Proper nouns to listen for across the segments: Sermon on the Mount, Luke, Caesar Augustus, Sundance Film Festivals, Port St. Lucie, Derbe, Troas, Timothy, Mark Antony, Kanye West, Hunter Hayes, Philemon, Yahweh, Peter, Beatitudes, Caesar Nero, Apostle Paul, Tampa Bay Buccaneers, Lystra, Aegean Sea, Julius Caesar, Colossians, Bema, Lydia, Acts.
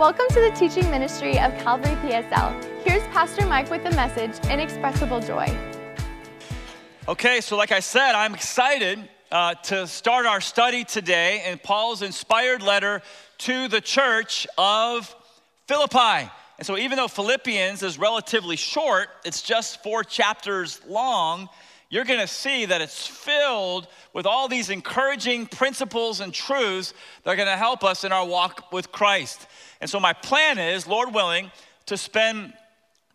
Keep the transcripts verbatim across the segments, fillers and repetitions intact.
Welcome to the teaching ministry of Calvary P S L. Here's Pastor Mike with the message, Inexpressible Joy. Okay, so like I said, I'm excited uh, to start our study today in Paul's inspired letter to the church of Philippi. And so even though Philippians is relatively short, it's just four chapters long, you're gonna see that it's filled with all these encouraging principles and truths that are gonna help us in our walk with Christ. And so my plan is, Lord willing, to spend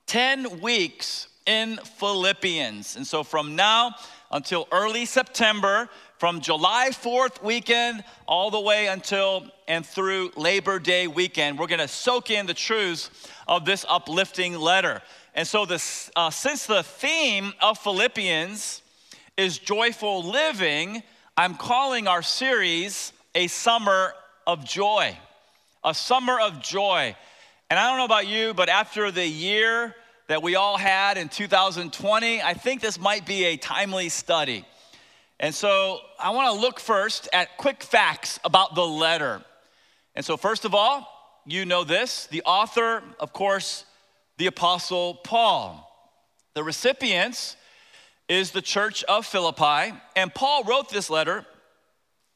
ten weeks in Philippians. And so from now until early September, from July fourth weekend all the way until and through Labor Day weekend, we're gonna soak in the truths of this uplifting letter. And so this, uh, since the theme of Philippians is joyful living, I'm calling our series A Summer of Joy, A Summer of Joy. And I don't know about you, but after the year that we all had in two thousand twenty, I think this might be a timely study. And so I wanna look first at quick facts about the letter. And so first of all, you know this, the author, of course, the Apostle Paul. The recipients is the church of Philippi, and Paul wrote this letter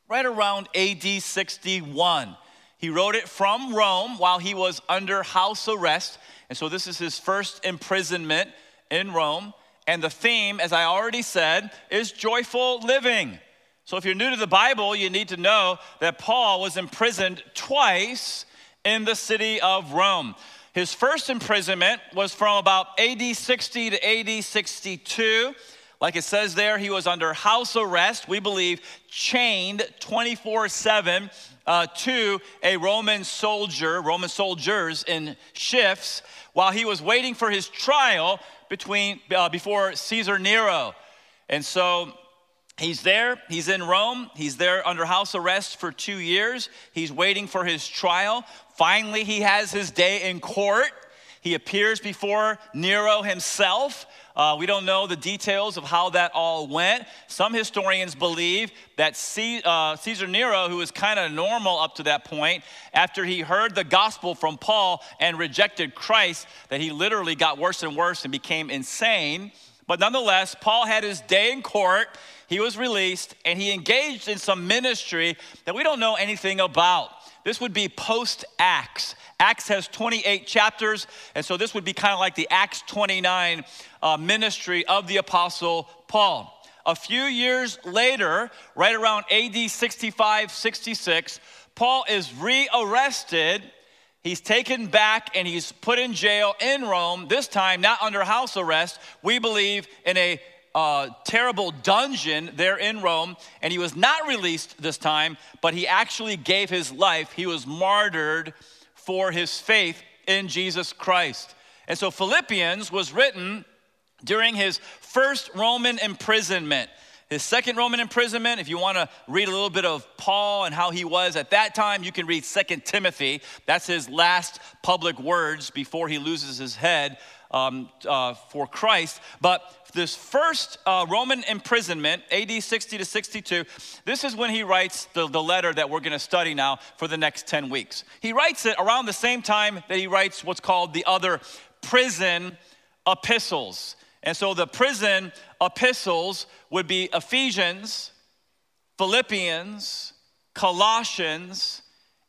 right around A D sixty-one. He wrote it from Rome while he was under house arrest, and so this is his first imprisonment in Rome. And the theme, as I already said, is joyful living. So if you're new to the Bible, you need to know that Paul was imprisoned twice in the city of Rome. His first imprisonment was from about A D sixty to A D sixty-two. Like it says there, he was under house arrest, we believe, chained twenty-four seven uh, to a Roman soldier, Roman soldiers in shifts, while he was waiting for his trial between uh, before Caesar Nero. And so he's there, he's in Rome, he's there under house arrest for two years, he's waiting for his trial. Finally, he has his day in court. He appears before Nero himself. Uh, we don't know the details of how that all went. Some historians believe that C, uh, Caesar Nero, who was kind of normal up to that point, after he heard the gospel from Paul and rejected Christ, that he literally got worse and worse and became insane. But nonetheless, Paul had his day in court. He was released, and he engaged in some ministry that we don't know anything about. This would be post-Acts. Acts has twenty-eight chapters, and so this would be kind of like the Acts twenty-nine uh, ministry of the Apostle Paul. A few years later, right around A D sixty-five, sixty-six, Paul is rearrested. He's taken back and he's put in jail in Rome, this time not under house arrest, we believe in a Uh, terrible dungeon there in Rome, and he was not released this time, but he actually gave his life. He was martyred for his faith in Jesus Christ. And so Philippians was written during his first Roman imprisonment. His second Roman imprisonment, if you want to read a little bit of Paul and how he was at that time, you can read Second Timothy. That's his last public words before he loses his head um, uh, for Christ. But this first uh, Roman imprisonment, A D sixty to sixty-two, this is when he writes the, the letter that we're going to study now for the next ten weeks. He writes it around the same time that he writes what's called the other prison epistles. And so the prison epistles would be Ephesians, Philippians, Colossians,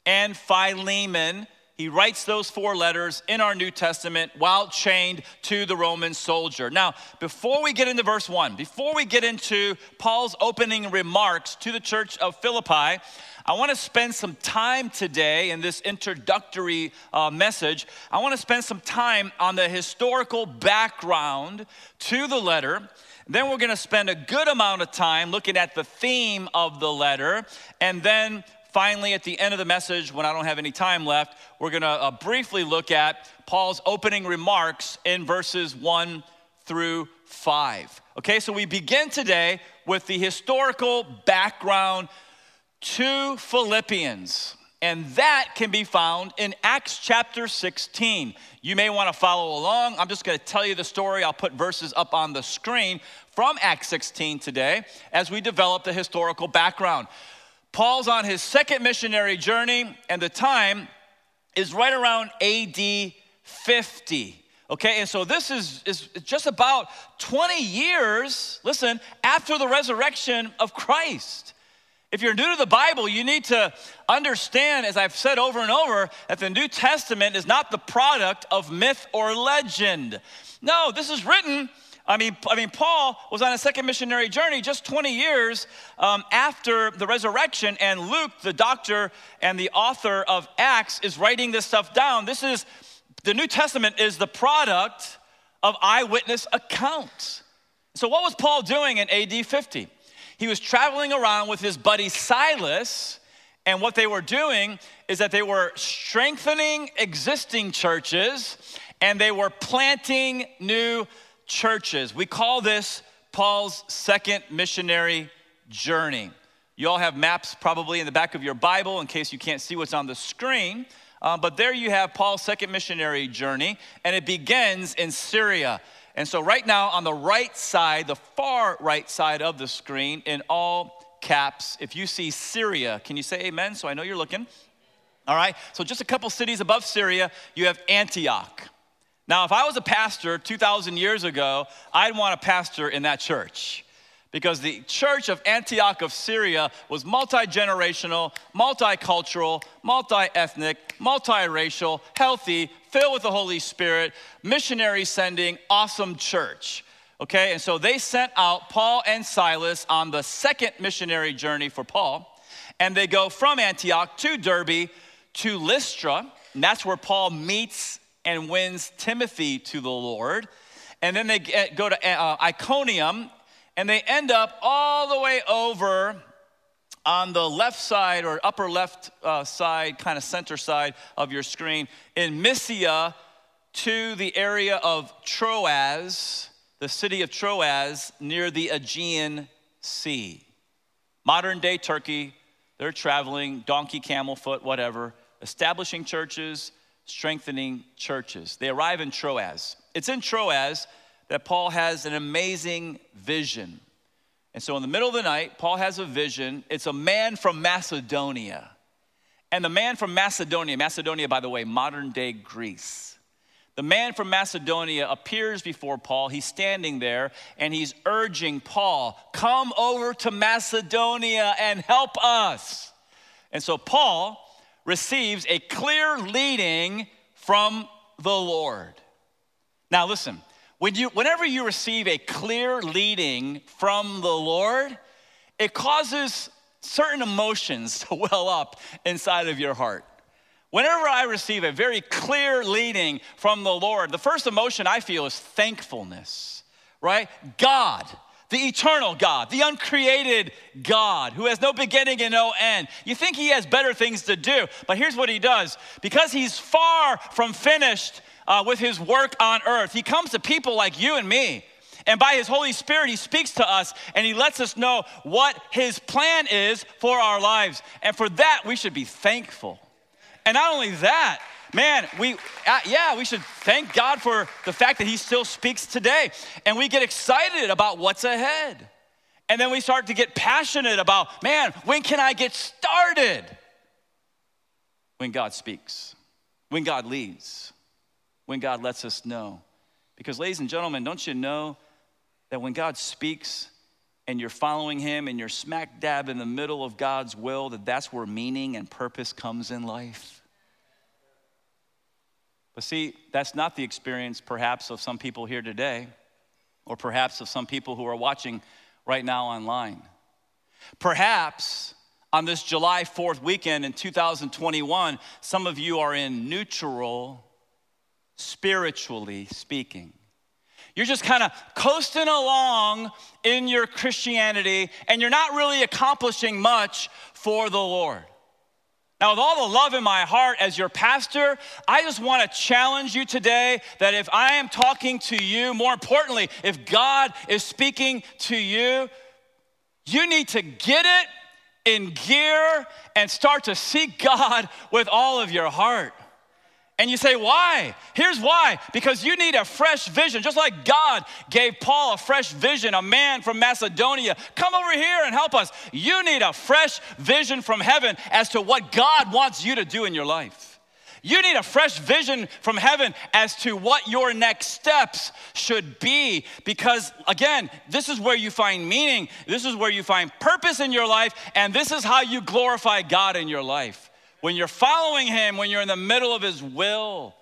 and Philemon. He writes those four letters in our New Testament while chained to the Roman soldier. Now, before we get into verse one, before we get into Paul's opening remarks to the church of Philippi, I wanna spend some time today in this introductory uh, message. I wanna spend some time on the historical background to the letter. Then we're gonna spend a good amount of time looking at the theme of the letter. And then finally, at the end of the message, when I don't have any time left, we're gonna uh, briefly look at Paul's opening remarks in verses one through five. Okay, so we begin today with the historical background to Philippians, and that can be found in Acts chapter sixteen. You may want to follow along. I'm just going to tell you the story. I'll put verses up on the screen from Acts sixteen today as we develop the historical background. Paul's on his second missionary journey, and the time is right around A D fifty. Okay, and so this is, is just about twenty years, listen, after the resurrection of Christ. If you're new to the Bible, you need to understand, as I've said over and over, that the New Testament is not the product of myth or legend. No, this is written, I mean, I mean, Paul was on a second missionary journey just twenty years um, after the resurrection, and Luke, the doctor and the author of Acts, is writing this stuff down. This is The New Testament is the product of eyewitness accounts. So what was Paul doing in A D fifty? He was traveling around with his buddy Silas, and what they were doing is that they were strengthening existing churches, and they were planting new churches. We call this Paul's second missionary journey. You all have maps probably in the back of your Bible in case you can't see what's on the screen. Um, but there you have Paul's second missionary journey, and it begins in Syria. And so right now on the right side, the far right side of the screen, in all caps, if you see Syria, can you say amen? So I know you're looking. All right, so just a couple cities above Syria, you have Antioch. Now, if I was a pastor two thousand years ago, I'd want a pastor in that church, because the church of Antioch of Syria was multi-generational, multicultural, multi-ethnic, multiracial, healthy, filled with the Holy Spirit, missionary sending, awesome church. Okay, and so they sent out Paul and Silas on the second missionary journey for Paul, and they go from Antioch to Derbe to Lystra, and that's where Paul meets and wins Timothy to the Lord, and then they go to Iconium, and they end up all the way over on the left side or upper left uh, side, kind of center side of your screen, in Mysia to the area of Troas, the city of Troas near the Aegean Sea. Modern day Turkey, they're traveling, donkey, camel, foot, whatever, establishing churches, strengthening churches. They arrive in Troas. It's in Troas that Paul has an amazing vision. And so in the middle of the night, Paul has a vision. It's a man from Macedonia. And the man from Macedonia, Macedonia, by the way, modern day Greece. The man from Macedonia appears before Paul. He's standing there and he's urging Paul, come over to Macedonia and help us. And so Paul receives a clear leading from the Lord. Now listen. When you, whenever you receive a clear leading from the Lord, it causes certain emotions to well up inside of your heart. Whenever I receive a very clear leading from the Lord, the first emotion I feel is thankfulness, right? God, the eternal God, the uncreated God who has no beginning and no end. You think he has better things to do, but here's what he does. Because he's far from finished Uh, with his work on earth, he comes to people like you and me, and by his Holy Spirit, he speaks to us, and he lets us know what his plan is for our lives, and for that, we should be thankful. And not only that, man, we, uh, yeah, we should thank God for the fact that he still speaks today, and we get excited about what's ahead, and then we start to get passionate about, man, when can I get started? When God speaks, when God leads, when God lets us know. Because ladies and gentlemen, don't you know that when God speaks and you're following him and you're smack dab in the middle of God's will, that that's where meaning and purpose comes in life? But see, that's not the experience perhaps of some people here today, or perhaps of some people who are watching right now online. Perhaps on this July fourth weekend in two thousand twenty-one, some of you are in neutral, spiritually speaking. You're just kind of coasting along in your Christianity, and you're not really accomplishing much for the Lord. Now, with all the love in my heart as your pastor, I just want to challenge you today that if I am talking to you, more importantly, if God is speaking to you, you need to get it in gear and start to seek God with all of your heart. And you say, why? Here's why. Because you need a fresh vision. Just like God gave Paul a fresh vision, a man from Macedonia, come over here and help us. You need a fresh vision from heaven as to what God wants you to do in your life. You need a fresh vision from heaven as to what your next steps should be, because again, this is where you find meaning, this is where you find purpose in your life, and this is how you glorify God in your life. When you're following him, when you're in the middle of his will.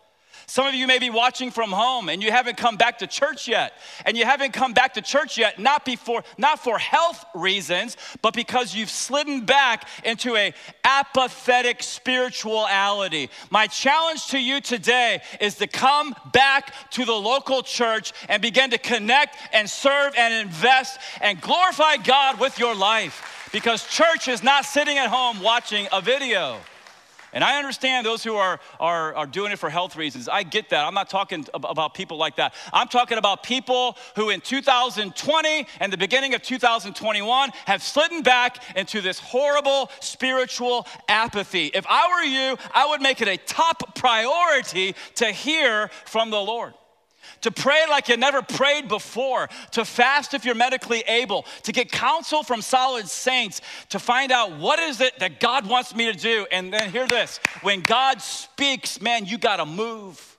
Some of you may be watching from home and you haven't come back to church yet. And you haven't come back to church yet, not before, not for health reasons, but because you've slidden back into an apathetic spirituality. My challenge to you today is to come back to the local church and begin to connect and serve and invest and glorify God with your life. Because church is not sitting at home watching a video. And I understand those who are, are, are doing it for health reasons. I get that. I'm not talking about people like that. I'm talking about people who in two thousand twenty and the beginning of two thousand twenty-one have slidden back into this horrible spiritual apathy. If I were you, I would make it a top priority to hear from the Lord. To pray like you never prayed before, to fast if you're medically able, to get counsel from solid saints, to find out what is it that God wants me to do. And then hear this, when God speaks, man, you gotta move.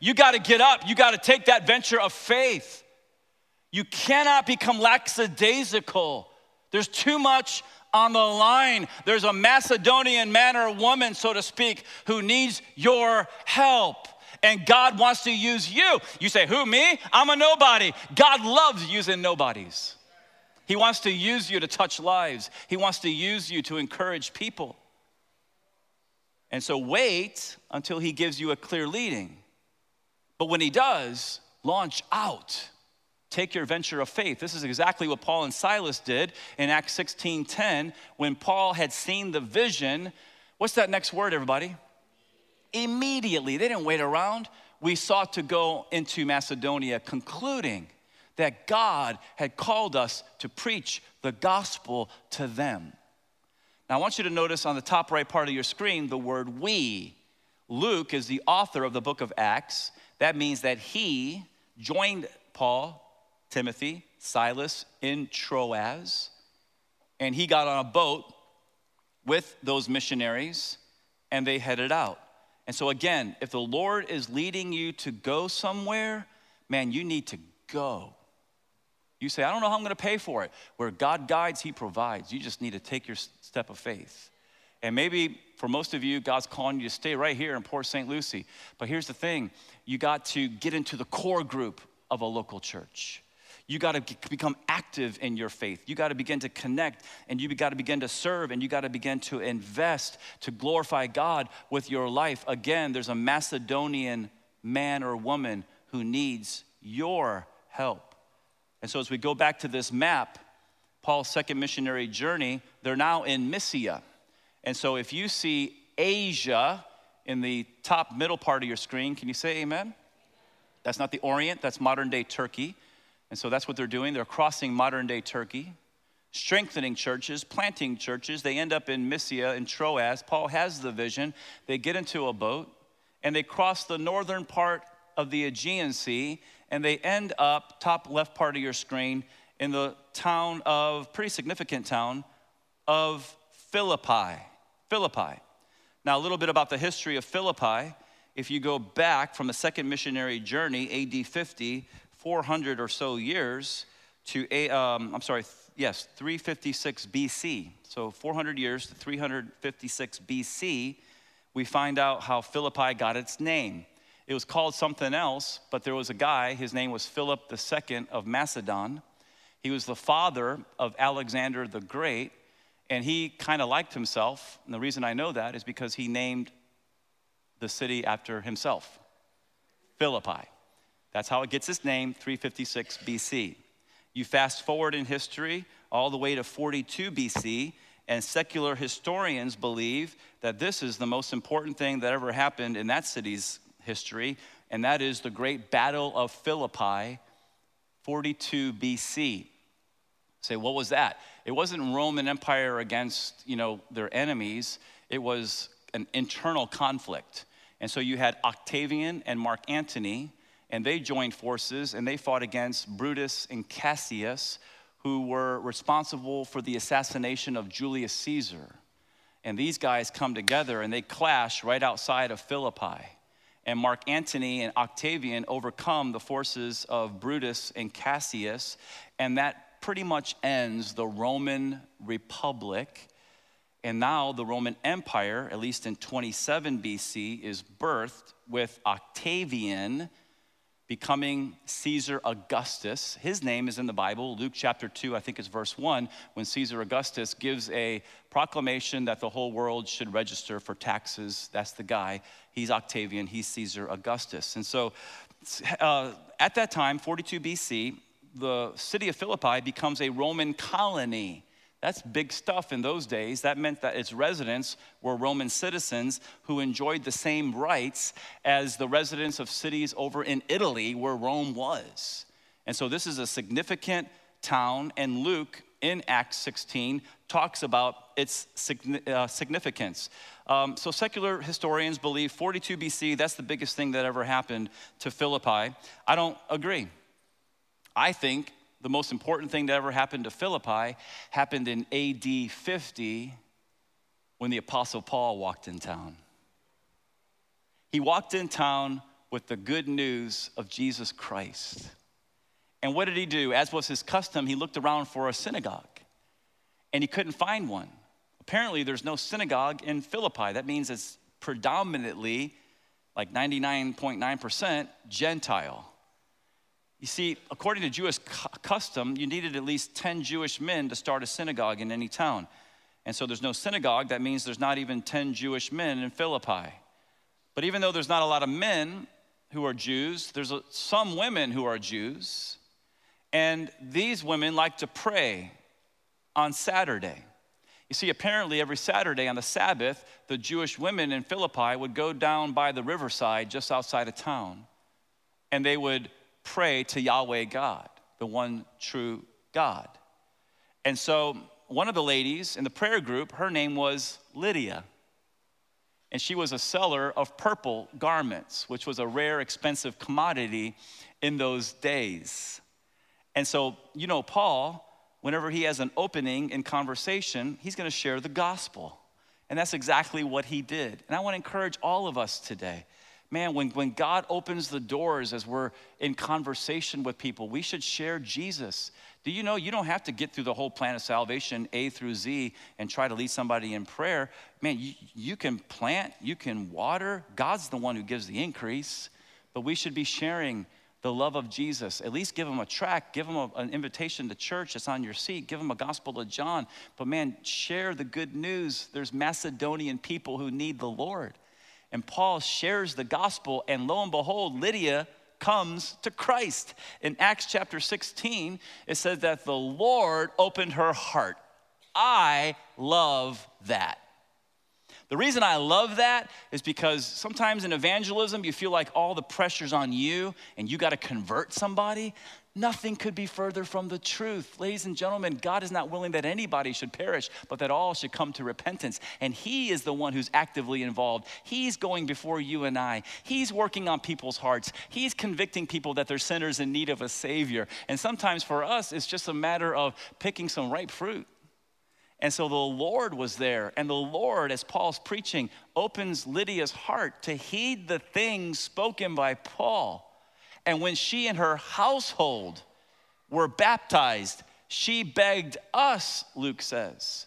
You gotta get up, you gotta take that venture of faith. You cannot become lackadaisical. There's too much on the line. There's a Macedonian man or woman, so to speak, who needs your help. And God wants to use you. You say, who, me? I'm a nobody. God loves using nobodies. He wants to use you to touch lives. He wants to use you to encourage people. And so wait until he gives you a clear leading. But when he does, launch out. Take your venture of faith. This is exactly what Paul and Silas did in Acts sixteen ten when Paul had seen the vision. What's that next word, everybody? Immediately, they didn't wait around. We sought to go into Macedonia, concluding that God had called us to preach the gospel to them. Now, I want you to notice on the top right part of your screen, the word we. Luke is the author of the book of Acts. That means that he joined Paul, Timothy, Silas in Troas, and he got on a boat with those missionaries, and they headed out. And so again, if the Lord is leading you to go somewhere, man, you need to go. You say, I don't know how I'm gonna pay for it. Where God guides, he provides. You just need to take your step of faith. And maybe for most of you, God's calling you to stay right here in Port Saint Lucie. But here's the thing, you got to get into the core group of a local church. You gotta become active in your faith. You gotta begin to connect, and you gotta begin to serve, and you gotta begin to invest to glorify God with your life. Again, there's a Macedonian man or woman who needs your help. And so as we go back to this map, Paul's second missionary journey, they're now in Mysia. And so if you see Asia in the top middle part of your screen, can you say amen? That's not the Orient, that's modern day Turkey. And so that's what they're doing. They're crossing modern day Turkey, strengthening churches, planting churches. They end up in Mysia and Troas. Paul has the vision. They get into a boat and they cross the northern part of the Aegean Sea and they end up, top left part of your screen, in the town of, pretty significant town, of Philippi. Philippi. Now a little bit about the history of Philippi. If you go back from the second missionary journey, A D fifty, four hundred or so years to, a, um, I'm sorry, th- yes, three fifty-six B C. So four hundred years to three fifty-six B C, we find out how Philippi got its name. It was called something else, but there was a guy, his name was Philip the Second of Macedon. He was the father of Alexander the Great, and he kind of liked himself. And the reason I know that is because he named the city after himself, Philippi. That's how it gets its name, three fifty-six B C. You fast forward in history all the way to forty-two B C, and secular historians believe that this is the most important thing that ever happened in that city's history, and that is the Great Battle of Philippi, forty-two B C. You say, what was that? It wasn't Roman Empire against, you know, their enemies. It was an internal conflict. And so you had Octavian and Mark Antony, and they joined forces and they fought against Brutus and Cassius, who were responsible for the assassination of Julius Caesar. And these guys come together and they clash right outside of Philippi. And Mark Antony and Octavian overcome the forces of Brutus and Cassius. And that pretty much ends the Roman Republic. And now the Roman Empire, at least in twenty-seven B C, is birthed with Octavian becoming Caesar Augustus. His name is in the Bible, Luke chapter two, I think it's verse one, when Caesar Augustus gives a proclamation that the whole world should register for taxes. That's the guy. He's Octavian, he's Caesar Augustus. And so uh, at that time, forty-two B C, the city of Philippi becomes a Roman colony. That's big stuff in those days. That meant that its residents were Roman citizens who enjoyed the same rights as the residents of cities over in Italy where Rome was. And so this is a significant town, and Luke in Acts sixteen talks about its significance. Um, so secular historians believe forty-two B C, that's the biggest thing that ever happened to Philippi. I don't agree. I think the most important thing that ever happened to Philippi happened in A D fifty when the Apostle Paul walked in town. He walked in town with the good news of Jesus Christ. And what did he do? As was his custom, he looked around for a synagogue, and he couldn't find one. Apparently, there's no synagogue in Philippi. That means it's predominantly, like ninety-nine point nine percent, Gentile. You see, according to Jewish custom, you needed at least ten Jewish men to start a synagogue in any town. And so there's no synagogue. That means there's not even ten Jewish men in Philippi. But even though there's not a lot of men who are Jews, there's some women who are Jews. And these women like to pray on Saturday. You see, apparently every Saturday on the Sabbath, the Jewish women in Philippi would go down by the riverside just outside of town. And they would pray to Yahweh God, the one true God. And so one of the ladies in the prayer group, her name was Lydia. And she was a seller of purple garments, which was a rare, expensive commodity in those days. And so, you know, Paul, whenever he has an opening in conversation, he's going to share the gospel. And that's exactly what he did. And I want to encourage all of us today. Man, when, when God opens the doors as we're in conversation with people, we should share Jesus. Do you know you don't have to get through the whole plan of salvation, A through Z, and try to lead somebody in prayer? Man, you, you can plant, you can water. God's the one who gives the increase. But we should be sharing the love of Jesus. At least give them a tract. Give them a, an invitation to church that's on your seat. Give them a gospel of John. But man, share the good news. There's Macedonian people who need the Lord. And Paul shares the gospel, and lo and behold, Lydia comes to Christ. In Acts chapter sixteen, it says that the Lord opened her heart. I love that. The reason I love that is because sometimes in evangelism, you feel like all the pressure's on you, and you got to convert somebody. Nothing could be further from the truth. Ladies and gentlemen, God is not willing that anybody should perish, but that all should come to repentance. And he is the one who's actively involved. He's going before you and I. He's working on people's hearts. He's convicting people that they're sinners in need of a savior. And sometimes for us, it's just a matter of picking some ripe fruit. And so the Lord was there. And the Lord, as Paul's preaching, opens Lydia's heart to heed the things spoken by Paul. And when she and her household were baptized, she begged us, Luke says,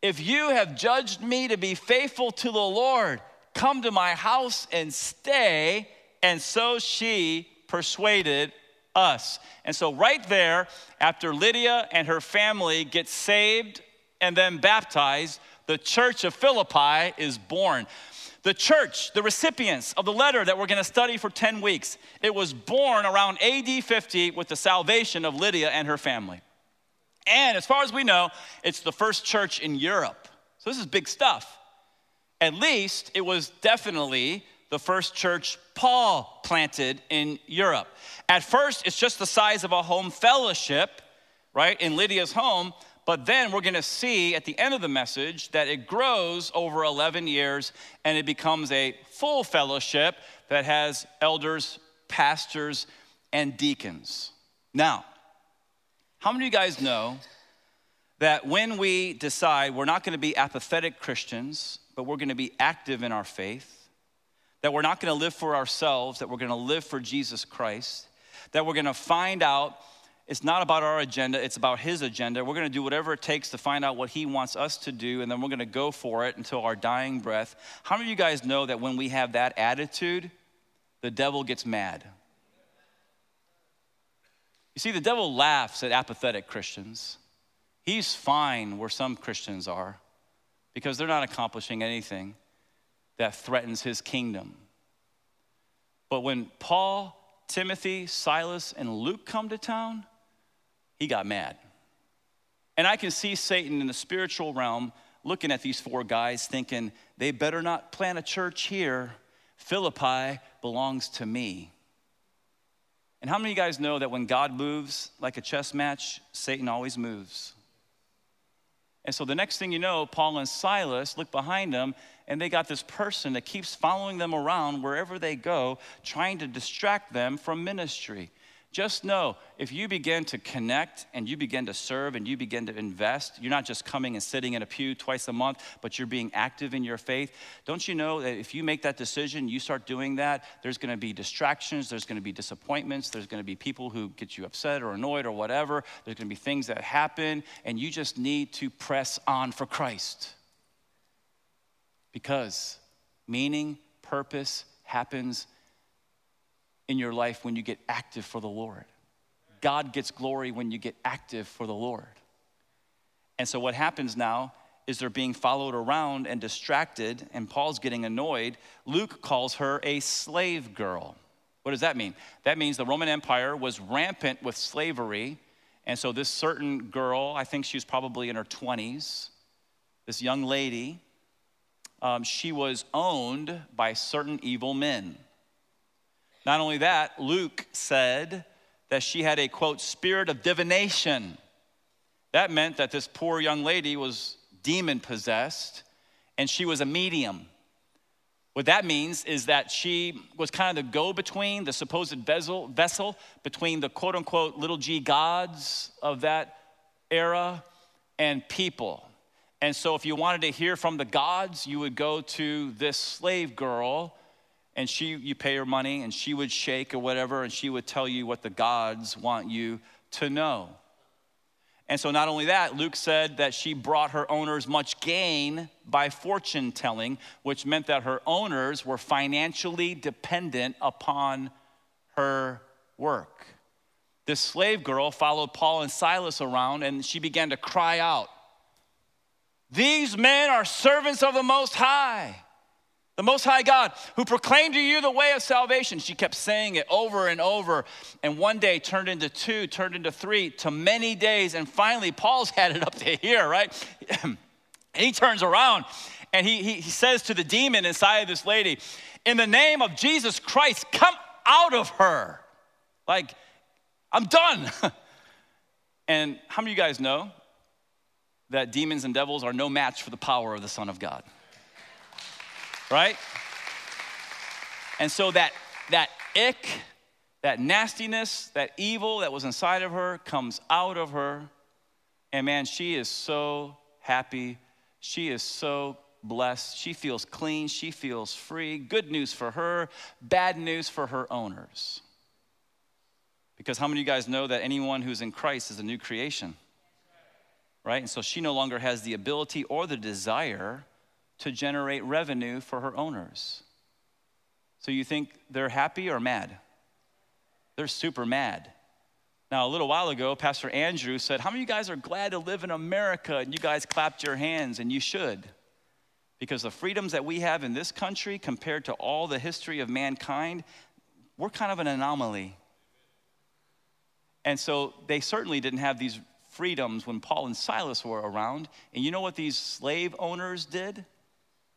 if you have judged me to be faithful to the Lord, come to my house and stay. And so she persuaded us. And so right there, after Lydia and her family get saved and then baptized, the church of Philippi is born. The church, the recipients of the letter that we're going to study for ten weeks, it was born around A D fifty with the salvation of Lydia and her family. And as far as we know, it's the first church in Europe. So this is big stuff. At least it was definitely the first church Paul planted in Europe. At first, it's just the size of a home fellowship, right, in Lydia's home. But then we're going to see at the end of the message that it grows over eleven years and it becomes a full fellowship that has elders, pastors, and deacons. Now, how many of you guys know that when we decide we're not gonna be apathetic Christians, but we're gonna be active in our faith, that we're not gonna live for ourselves, that we're gonna live for Jesus Christ, that we're gonna find out it's not about our agenda, it's about his agenda. We're gonna do whatever it takes to find out what he wants us to do, and then we're gonna go for it until our dying breath. How many of you guys know that when we have that attitude, the devil gets mad? You see, the devil laughs at apathetic Christians. He's fine where some Christians are because they're not accomplishing anything that threatens his kingdom. But when Paul, Timothy, Silas, and Luke come to town, he got mad. And I can see Satan in the spiritual realm looking at these four guys thinking, they better not plant a church here. Philippi belongs to me. And how many of you guys know that when God moves like a chess match, Satan always moves? And so the next thing you know, Paul and Silas look behind them, and they got this person that keeps following them around wherever they go, trying to distract them from ministry. Just know, if you begin to connect and you begin to serve and you begin to invest, you're not just coming and sitting in a pew twice a month, but you're being active in your faith. Don't you know that if you make that decision, you start doing that, there's gonna be distractions, there's gonna be disappointments, there's gonna be people who get you upset or annoyed or whatever, there's gonna be things that happen, and you just need to press on for Christ. Because meaning, purpose happens in your life when you get active for the Lord. God gets glory when you get active for the Lord. And so what happens now is they're being followed around and distracted, and Paul's getting annoyed. Luke calls her a slave girl. What does that mean? That means the Roman Empire was rampant with slavery, and so this certain girl, I think she was probably in her twenties, this young lady, um, she was owned by certain evil men. Not only that, Luke said that she had a, quote, spirit of divination. That meant that this poor young lady was demon-possessed, and she was a medium. What that means is that she was kind of the go-between, the supposed vessel between the, quote, unquote, little g gods of that era and people. And so if you wanted to hear from the gods, you would go to this slave girl, and she, you pay her money, and she would shake or whatever, and she would tell you what the gods want you to know. And so not only that, Luke said that she brought her owners much gain by fortune telling, which meant that her owners were financially dependent upon her work. This slave girl followed Paul and Silas around, and she began to cry out, "These men are servants of the Most High, the Most High God, who proclaimed to you the way of salvation." She kept saying it over and over, and one day turned into two, turned into three, to many days, and finally Paul's had it up to here, right? And he turns around, and he, he, he says to the demon inside of this lady, "In the name of Jesus Christ, come out of her. Like, I'm done." And how many of you guys know that demons and devils are no match for the power of the Son of God? Right? And so that that ick, that nastiness, that evil that was inside of her comes out of her. And man, she is so happy. She is so blessed. She feels clean. She feels free. Good news for her, bad news for her owners. Because how many of you guys know that anyone who's in Christ is a new creation? Right? And so she no longer has the ability or the desire to generate revenue for her owners. So you think they're happy or mad? They're super mad. Now, a little while ago, Pastor Andrew said, "How many of you guys are glad to live in America?" And you guys clapped your hands, and you should. Because the freedoms that we have in this country compared to all the history of mankind, we're kind of an anomaly. And so they certainly didn't have these freedoms when Paul and Silas were around. And you know what these slave owners did?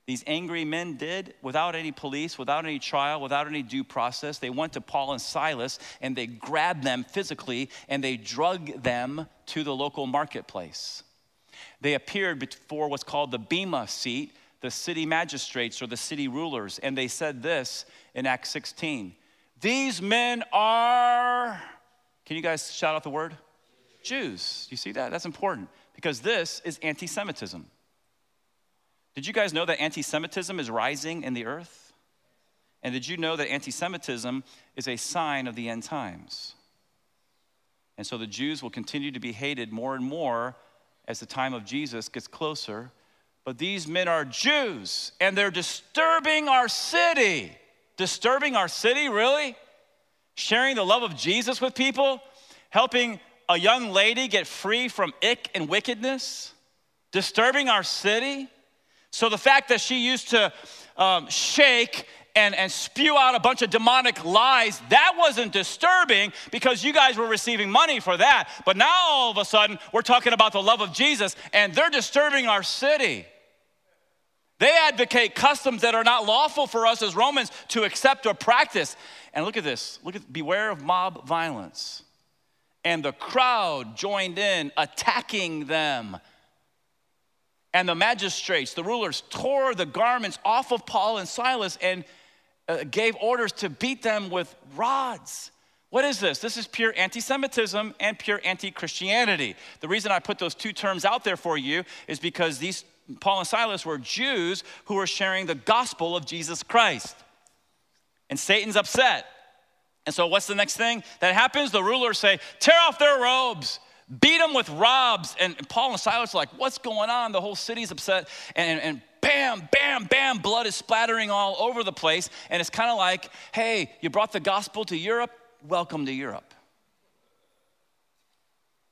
These angry men did, without any police, without any trial, without any due process. They went to Paul and Silas, and they grabbed them physically, and they drug them to the local marketplace. They appeared before what's called the bema seat, the city magistrates or the city rulers, and they said this in Acts sixteen. "These men are," can you guys shout out the word? Jews. You see that? That's important. because this is anti-Semitism. Did you guys know that anti-Semitism is rising in the earth? And did you know that anti-Semitism is a sign of the end times? And so the Jews will continue to be hated more and more as the time of Jesus gets closer. But these men are Jews, and they're disturbing our city. Disturbing our city, really? Sharing the love of Jesus with people? Helping a young lady get free from ick and wickedness? Disturbing our city? So the fact that she used to um, shake and, and spew out a bunch of demonic lies, that wasn't disturbing because you guys were receiving money for that. But now all of a sudden, we're talking about the love of Jesus and they're disturbing our city. They advocate customs that are not lawful for us as Romans to accept or practice. And look at this, look at, beware of mob violence. And the crowd joined in, attacking them. And the magistrates, the rulers, tore the garments off of Paul and Silas and uh, gave orders to beat them with rods. What is this? This is pure anti-Semitism and pure anti-Christianity. The reason I put those two terms out there for you is because these Paul and Silas were Jews who were sharing the gospel of Jesus Christ. And Satan's upset. And so what's the next thing that happens? The rulers say, tear off their robes. Beat them with rods. And Paul and Silas are like, what's going on? The whole city's upset. And, and bam, bam, bam, blood is splattering all over the place. And it's kind of like, hey, you brought the gospel to Europe. Welcome to Europe.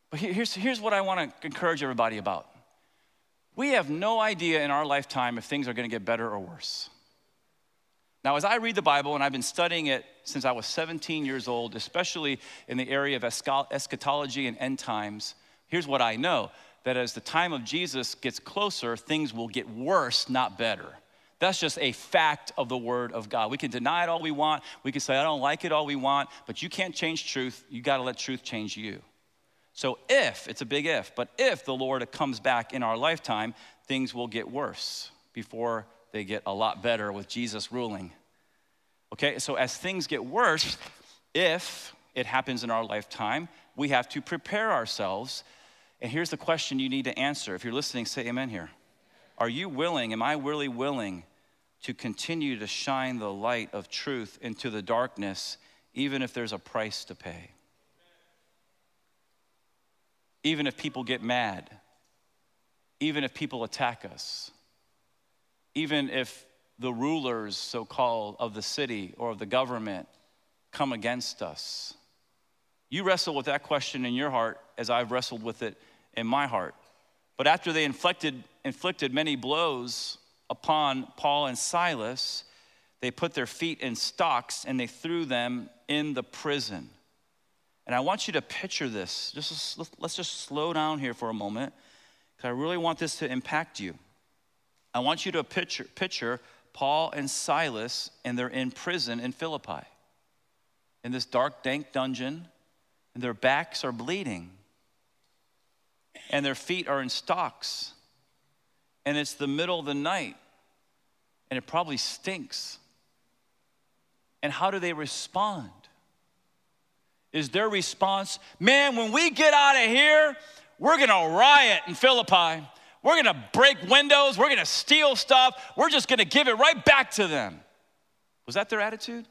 But here's, here's what I want to encourage everybody about. We have no idea in our lifetime if things are going to get better or worse. Now, as I read the Bible, and I've been studying it since I was seventeen years old, especially in the area of eschatology and end times, here's what I know, that as the time of Jesus gets closer, things will get worse, not better. That's just a fact of the Word of God. We can deny it all we want. We can say, I don't like it all we want, but you can't change truth. You got to let truth change you. So if, it's a big if, but if the Lord comes back in our lifetime, things will get worse before they get a lot better with Jesus ruling. Okay, so as things get worse, if it happens in our lifetime, we have to prepare ourselves. And here's the question you need to answer. If you're listening, say amen here. Are you willing, am I really willing to continue to shine the light of truth into the darkness, even if there's a price to pay? Even if people get mad, even if people attack us, even if the rulers, so-called, of the city or of the government come against us. You wrestle with that question in your heart as I've wrestled with it in my heart. But after they inflicted, inflicted many blows upon Paul and Silas, they put their feet in stocks and they threw them in the prison. And I want you to picture this. Just, let's just slow down here for a moment because I really want this to impact you. I want you to picture, picture Paul and Silas, and they're in prison in Philippi, in this dark, dank dungeon, and their backs are bleeding, and their feet are in stocks, and it's the middle of the night, and it probably stinks. And how do they respond? Is their response, man, when we get out of here, we're gonna riot in Philippi. We're gonna break windows, we're gonna steal stuff, we're just gonna give it right back to them. Was that their attitude?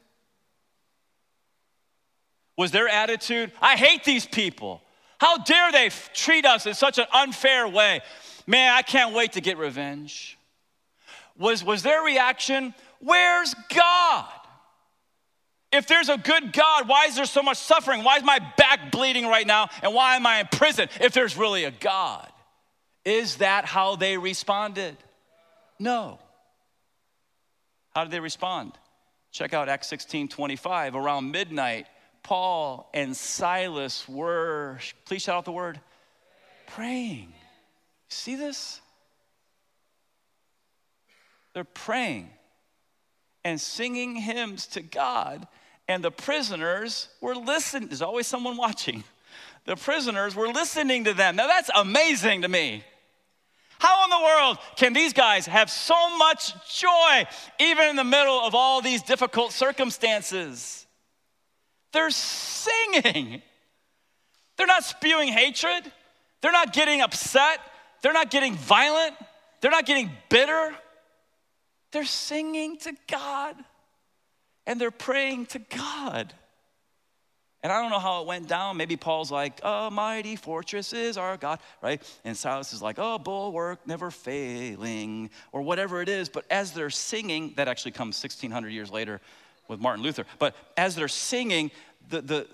Was their attitude, I hate these people. How dare they f- treat us in such an unfair way? Man, I can't wait to get revenge. Was, was their reaction, where's God? If there's a good God, why is there so much suffering? Why is my back bleeding right now? And why am I in prison if there's really a God? Is that how they responded? No. How did they respond? Check out Acts sixteen twenty-five. Around midnight, Paul and Silas were, please shout out the word, praying. See this? They're praying and singing hymns to God, and the prisoners were listening. There's always someone watching. The prisoners were listening to them. Now that's amazing to me. How in the world can these guys have so much joy even in the middle of all these difficult circumstances? They're singing. They're not spewing hatred. They're not getting upset. They're not getting violent. They're not getting bitter. They're singing to God and they're praying to God. And I don't know how it went down. Maybe Paul's like, oh, mighty fortress is our God, right? And Silas is like, oh, bulwark never failing, or whatever it is. But as they're singing, that actually comes sixteen hundred years later with Martin Luther. But as they're singing, the, the,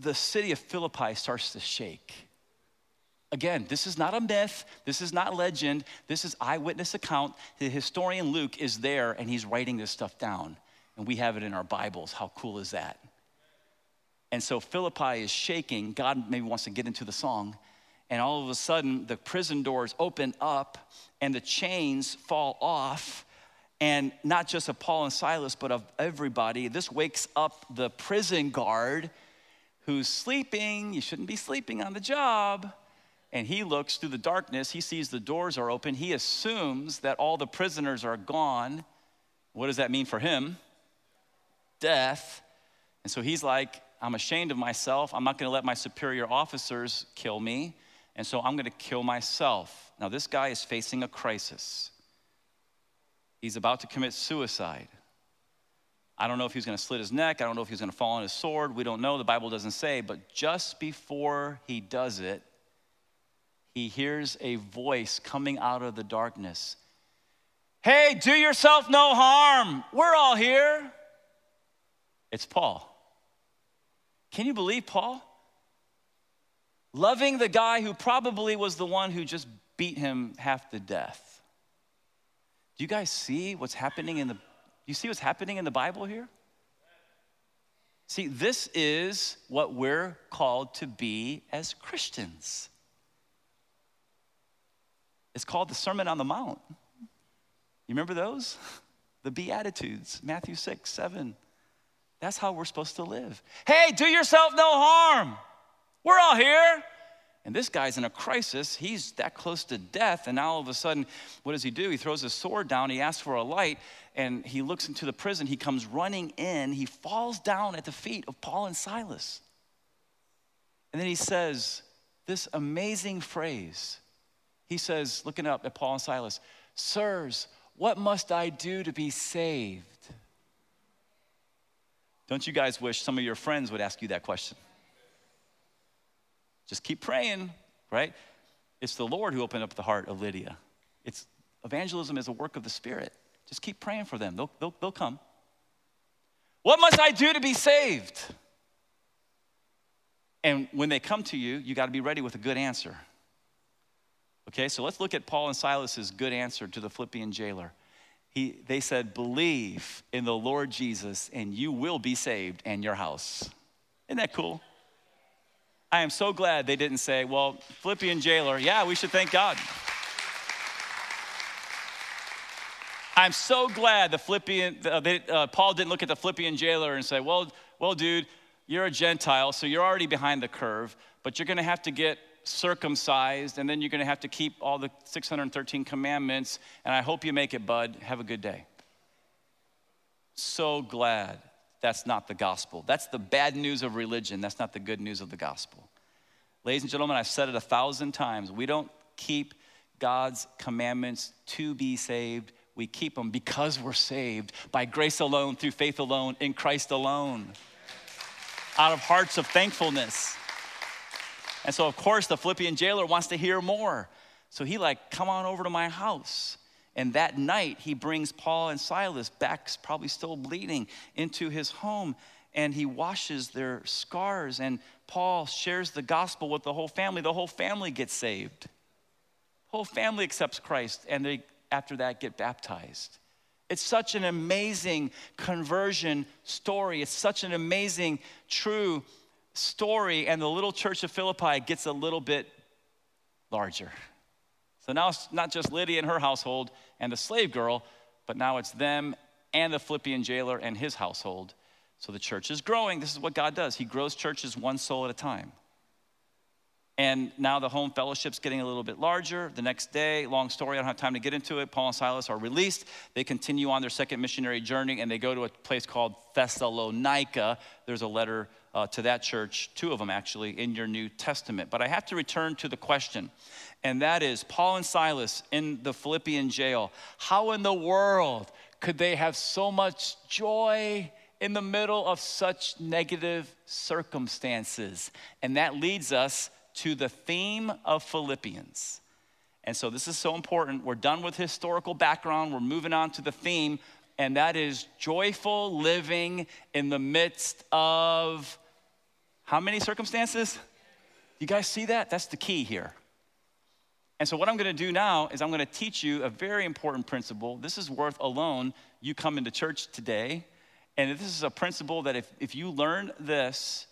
the city of Philippi starts to shake. Again, this is not a myth. This is not legend. This is eyewitness account. The historian Luke is there, and he's writing this stuff down. And we have it in our Bibles. How cool is that? And so Philippi is shaking. God maybe wants to get into the song. And all of a sudden, the prison doors open up and the chains fall off. And not just of Paul and Silas, but of everybody. This wakes up the prison guard who's sleeping. You shouldn't be sleeping on the job. And he looks through the darkness. He sees the doors are open. He assumes that all the prisoners are gone. What does that mean for him? Death. And so he's like, I'm ashamed of myself. I'm not gonna let my superior officers kill me. And so I'm gonna kill myself. Now this guy is facing a crisis. He's about to commit suicide. I don't know if he's gonna slit his neck. I don't know if he's gonna fall on his sword. We don't know, the Bible doesn't say, but just before he does it, he hears a voice coming out of the darkness. Hey, do yourself no harm. We're all here. It's Paul. Can you believe Paul? Loving the guy who probably was the one who just beat him half to death. Do you guys see what's happening in the, you see what's happening in the Bible here? See, this is what we're called to be as Christians. It's called the Sermon on the Mount. You remember those? The Beatitudes, Matthew six, seven. That's how we're supposed to live. Hey, do yourself no harm. We're all here. And this guy's in a crisis. He's that close to death. And now all of a sudden, what does he do? He throws his sword down. He asks for a light. And he looks into the prison. He comes running in. He falls down at the feet of Paul and Silas. And then he says this amazing phrase. He says, looking up at Paul and Silas, sirs, what must I do to be saved? Don't you guys wish some of your friends would ask you that question? Just keep praying, right? It's the Lord who opened up the heart of Lydia. It's evangelism is a work of the Spirit. Just keep praying for them. They'll, they'll, they'll come. What must I do to be saved? And when they come to you, you got to be ready with a good answer. Okay, so let's look at Paul and Silas's good answer to the Philippian jailer. He, they said, believe in the Lord Jesus and you will be saved and your house. Isn't that cool? I am so glad they didn't say, well, Philippian jailer, yeah, we should thank God. I'm so glad the Philippian, uh, they, uh, Paul didn't look at the Philippian jailer and say, well, well, dude, you're a Gentile, so you're already behind the curve, but you're gonna have to get circumcised, and then you're gonna have to keep all the six hundred thirteen commandments, and I hope you make it, bud. Have a good day. So glad that's not the gospel. That's the bad news of religion. That's not the good news of the gospel. Ladies and gentlemen, I've said it a thousand times. We don't keep God's commandments to be saved. We keep them because we're saved by grace alone, through faith alone, in Christ alone, out of hearts of thankfulness. And so, of course, the Philippian jailer wants to hear more. So he like, come on over to my house. And that night, he brings Paul and Silas, back's probably still bleeding, into his home. And he washes their scars. And Paul shares the gospel with the whole family. The whole family gets saved. The whole family accepts Christ. And they, after that, get baptized. It's such an amazing conversion story. It's such an amazing, true story, and the little church of Philippi gets a little bit larger. So now it's not just Lydia and her household and the slave girl, but now it's them and the Philippian jailer and his household. So the church is growing. This is what God does. He grows churches one soul at a time. And now the home fellowship's getting a little bit larger. The next day, long story, I don't have time to get into it. Paul and Silas are released. They continue on their second missionary journey, and they go to a place called Thessalonica. There's a letter uh, to that church, two of them actually, in your New Testament. But I have to return to the question, and that is Paul and Silas in the Philippian jail. How in the world could they have so much joy in the middle of such negative circumstances? And that leads us to the theme of Philippians. And so this is so important. We're done with historical background. We're moving on to the theme, and that is joyful living in the midst of how many circumstances? You guys see that? That's the key here. And so what I'm gonna do now is I'm gonna teach you a very important principle. This is worth alone you come into church today. And this is a principle that if, if you learn this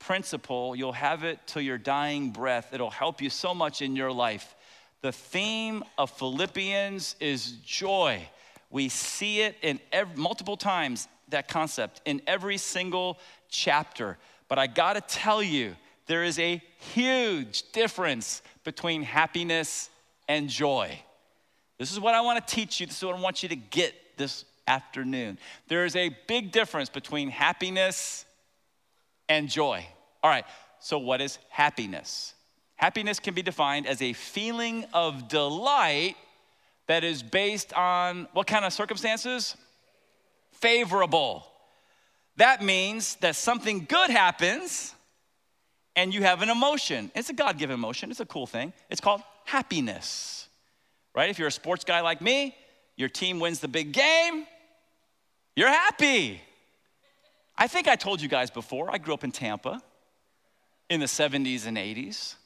principle, you'll have it till your dying breath. It'll help you so much in your life. The theme of Philippians is joy. We see it in every, multiple times, that concept, in every single chapter. But I gotta tell you, there is a huge difference between happiness and joy. This is what I wanna teach you. This is what I want you to get this afternoon. There is a big difference between happiness and joy. All right, so what is happiness? Happiness can be defined as a feeling of delight that is based on what kind of circumstances? Favorable. That means that something good happens and you have an emotion. It's a God-given emotion. It's a cool thing. It's called happiness, right? If you're a sports guy like me, your team wins the big game, you're happy. I think I told you guys before, I grew up in Tampa in the seventies and eighties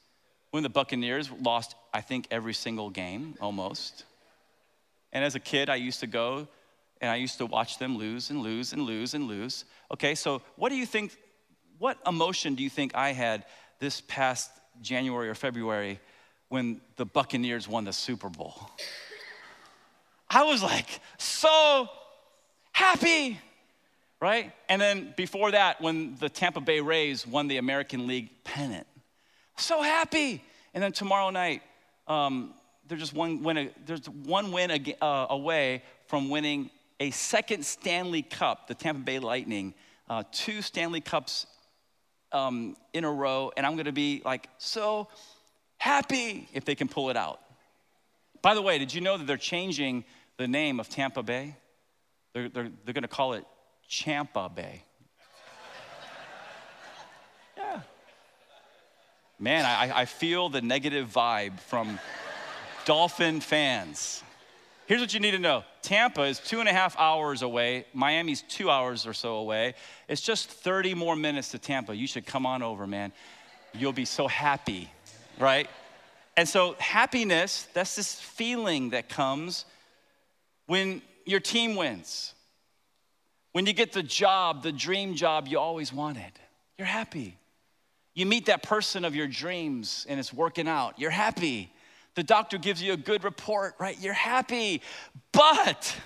when the Buccaneers lost, I think, every single game, almost. And as a kid, I used to go and I used to watch them lose and lose and lose and lose. Okay, so what do you think, what emotion do you think I had this past January or February when the Buccaneers won the Super Bowl? I was like, so happy, right? And then before that, when the Tampa Bay Rays won the American League pennant, so happy. And then tomorrow night, um, they're just one win, there's one win ag- uh, away from winning a second Stanley Cup, the Tampa Bay Lightning, uh, two Stanley Cups um, in a row, and I'm gonna be like, so happy if they can pull it out. By the way, did you know that they're changing the name of Tampa Bay? They're, they're, they're gonna call it Champa Bay. Yeah. Man, I, I feel the negative vibe from Dolphin fans. Here's what you need to know. Tampa is two and a half hours away. Miami's two hours or so away. It's just thirty more minutes to Tampa. You should come on over, man. You'll be so happy, right? And so happiness, that's this feeling that comes when your team wins. When you get the job, the dream job you always wanted, you're happy. You meet that person of your dreams and it's working out, you're happy. The doctor gives you a good report, right? You're happy. But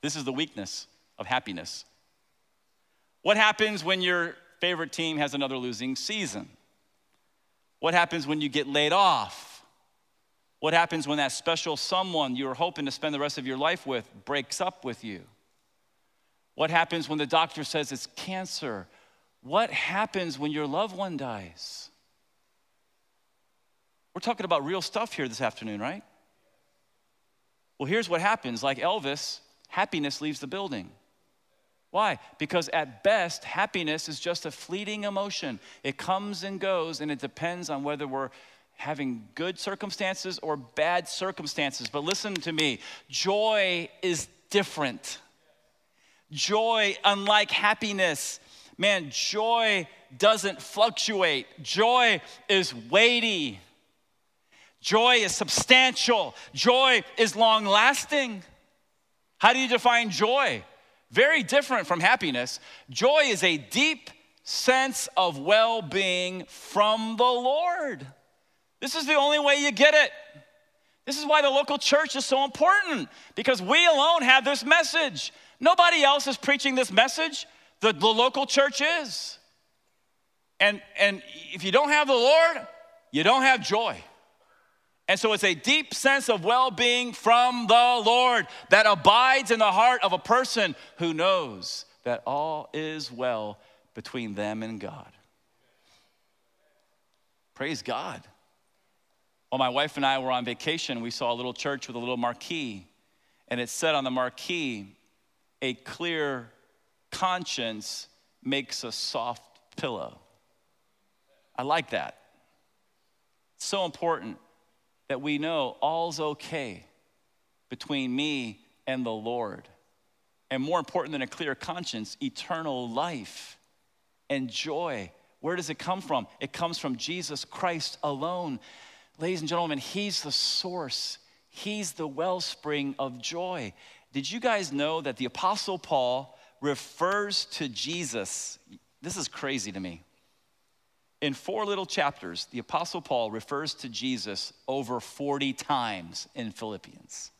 this is the weakness of happiness. What happens when your favorite team has another losing season? What happens when you get laid off? What happens when that special someone you were hoping to spend the rest of your life with breaks up with you? What happens when the doctor says it's cancer? What happens when your loved one dies? We're talking about real stuff here this afternoon, right? Well, here's what happens. Like Elvis, happiness leaves the building. Why? Because at best, happiness is just a fleeting emotion. It comes and goes, and it depends on whether we're having good circumstances or bad circumstances. But listen to me, joy is different. Joy, unlike happiness, man, joy doesn't fluctuate. Joy is weighty. Joy is substantial. Joy is long-lasting. How do you define joy? Very different from happiness. Joy is a deep sense of well-being from the Lord. This is the only way you get it. This is why the local church is so important, because we alone have this message. Nobody else is preaching this message. The, the local church is. And, and if you don't have the Lord, you don't have joy. And so it's a deep sense of well-being from the Lord that abides in the heart of a person who knows that all is well between them and God. Praise God. While my wife and I were on vacation, we saw a little church with a little marquee, and it said on the marquee, "A clear conscience makes a soft pillow." I like that. It's so important that we know all's okay between me and the Lord. And more important than a clear conscience, eternal life and joy. Where does it come from? It comes from Jesus Christ alone. Ladies and gentlemen, he's the source. He's the wellspring of joy. Did you guys know that the Apostle Paul refers to Jesus? This is crazy to me. In four little chapters, the Apostle Paul refers to Jesus over forty times in Philippians.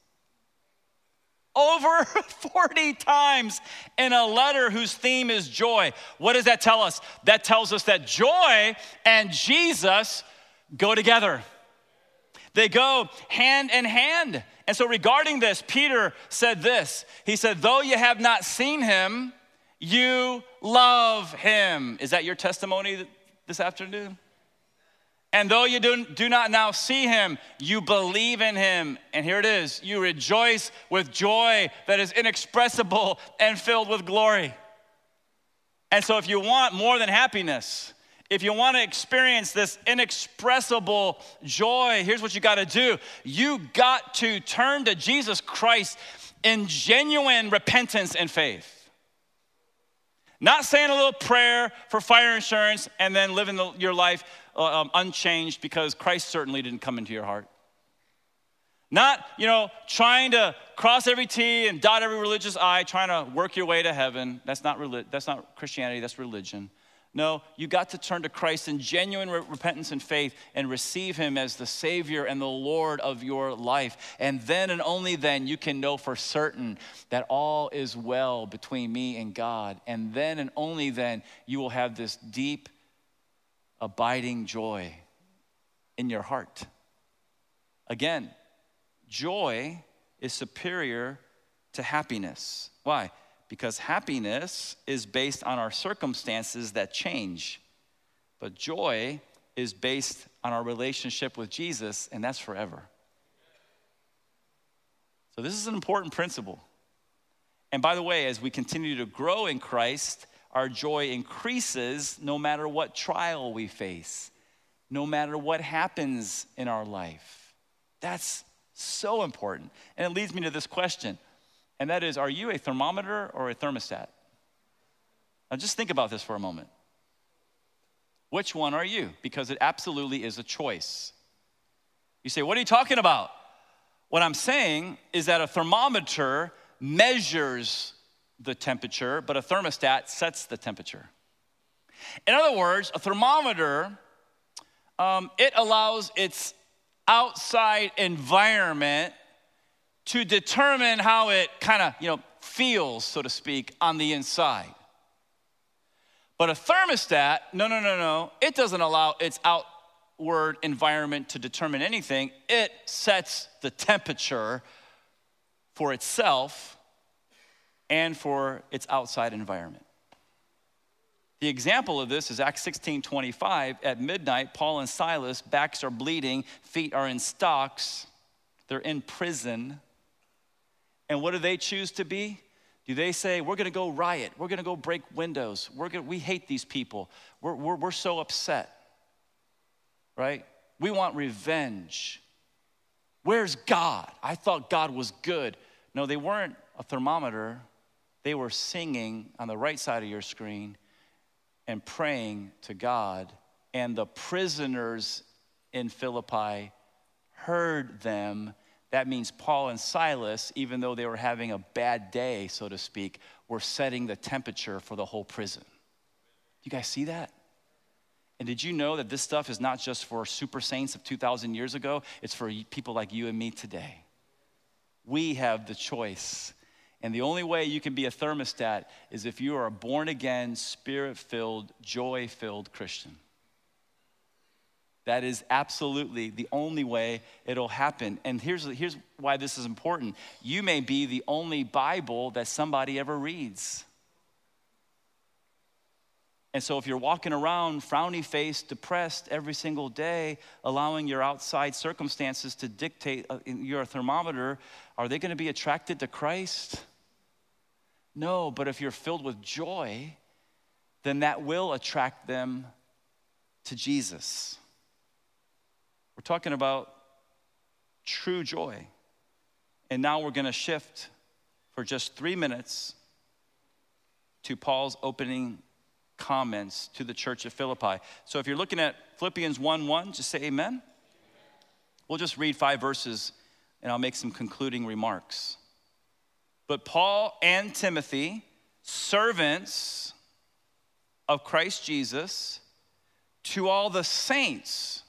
Over forty times in a letter whose theme is joy. What does that tell us? That tells us that joy and Jesus go together. They go hand in hand. And so regarding this, Peter said this. He said, though you have not seen him, you love him. Is that your testimony this afternoon? And though you do, do not now see him, you believe in him. And here it is. You rejoice with joy that is inexpressible and filled with glory. And so if you want more than happiness, if you want to experience this inexpressible joy, here's what you got to do. You got to turn to Jesus Christ in genuine repentance and faith. Not saying a little prayer for fire insurance and then living the, your life Um, unchanged, because Christ certainly didn't come into your heart. Not, you know, trying to cross every T and dot every religious I, trying to work your way to heaven. That's not relig- that's not Christianity, that's religion. No, you got to turn to Christ in genuine re- repentance and faith and receive him as the Savior and the Lord of your life. And then and only then you can know for certain that all is well between me and God. And then and only then you will have this deep abiding joy in your heart. Again, joy is superior to happiness. Why? Because happiness is based on our circumstances that change. But joy is based on our relationship with Jesus, and that's forever. So this is an important principle. And by the way, as we continue to grow in Christ, our joy increases no matter what trial we face, no matter what happens in our life. That's so important. And it leads me to this question, and that is, are you a thermometer or a thermostat? Now just think about this for a moment. Which one are you? Because it absolutely is a choice. You say, what are you talking about? What I'm saying is that a thermometer measures the temperature, but a thermostat sets the temperature. In other words, a thermometer, um, it allows its outside environment to determine how it kind of, you know, feels, so to speak, on the inside. But a thermostat, no, no, no, no, it doesn't allow its outward environment to determine anything. It sets the temperature for itself and for its outside environment. The example of this is Acts sixteen twenty-five. At midnight, Paul and Silas, backs are bleeding, feet are in stocks, they're in prison. And what do they choose to be? Do they say, we're gonna go riot, we're gonna go break windows, we're gonna, we hate these people, we're, we're, we're so upset, right? We want revenge. Where's God? I thought God was good. No, they weren't a thermometer. They were singing on the right side of your screen and praying to God, and the prisoners in Philippi heard them. That means Paul and Silas, even though they were having a bad day, so to speak, were setting the temperature for the whole prison. You guys see that? And did you know that this stuff is not just for super saints of two thousand years ago? It's for people like you and me today. We have the choice. And the only way you can be a thermostat is if you are a born-again, spirit-filled, joy-filled Christian. That is absolutely the only way it'll happen. And here's, here's why this is important. You may be the only Bible that somebody ever reads. And so if you're walking around frowny-faced, depressed every single day, allowing your outside circumstances to dictate uh, your thermometer, are they going to be attracted to Christ? No, but if you're filled with joy, then that will attract them to Jesus. We're talking about true joy. And now we're going to shift for just three minutes to Paul's opening comments to the church of Philippi. So if you're looking at Philippians one one, just say amen. Amen. We'll just read five verses and I'll make some concluding remarks. But Paul and Timothy, servants of Christ Jesus, to all the saints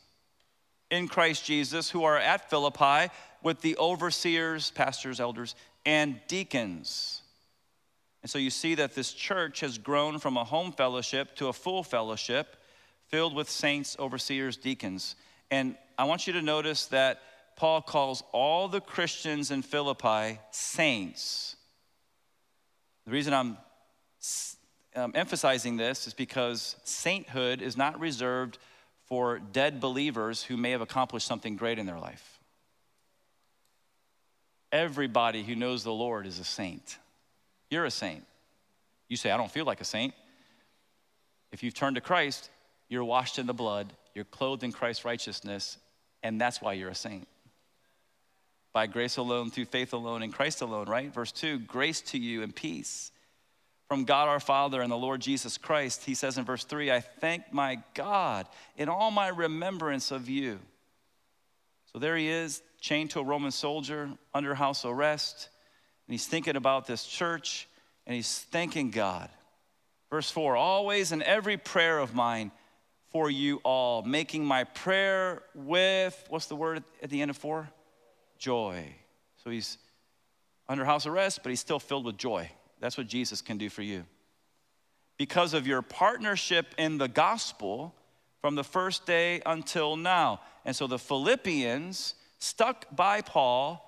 in Christ Jesus who are at Philippi with the overseers, pastors, elders, and deacons. And so you see that this church has grown from a home fellowship to a full fellowship filled with saints, overseers, deacons. And I want you to notice that Paul calls all the Christians in Philippi saints. The reason I'm um, emphasizing this is because sainthood is not reserved for dead believers who may have accomplished something great in their life. Everybody who knows the Lord is a saint. You're a saint. You say, I don't feel like a saint. If you've turned to Christ, you're washed in the blood, you're clothed in Christ's righteousness, and that's why you're a saint. By grace alone, through faith alone, in Christ alone, right? Verse two, grace to you and peace from God our Father and the Lord Jesus Christ. He says in verse three, I thank my God in all my remembrance of you. So there he is, chained to a Roman soldier, under house arrest. And he's thinking about this church, and he's thanking God. Verse four, always in every prayer of mine for you all, making my prayer with, what's the word at the end of four? Joy. So he's under house arrest, but he's still filled with joy. That's what Jesus can do for you. Because of your partnership in the gospel from the first day until now. And so the Philippians stuck by Paul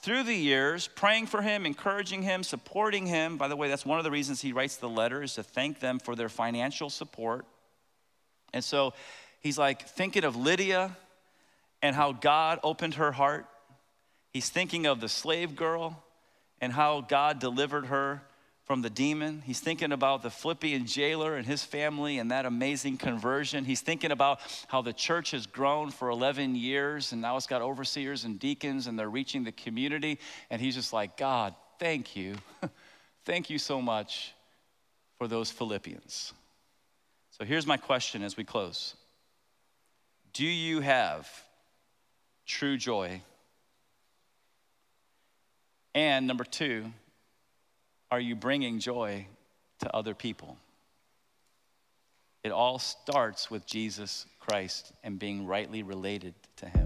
through the years, praying for him, encouraging him, supporting him. By the way, that's one of the reasons he writes the letter, is to thank them for their financial support. And so he's like thinking of Lydia and how God opened her heart. He's thinking of the slave girl and how God delivered her from the demon. He's thinking about the Philippian jailer and his family and that amazing conversion. He's thinking about how the church has grown for eleven years and now it's got overseers and deacons and they're reaching the community. And he's just like, God, thank you. Thank you so much for those Philippians. So here's my question as we close. Do you have true joy? And number two, are you bringing joy to other people? It all starts with Jesus Christ and being rightly related to him.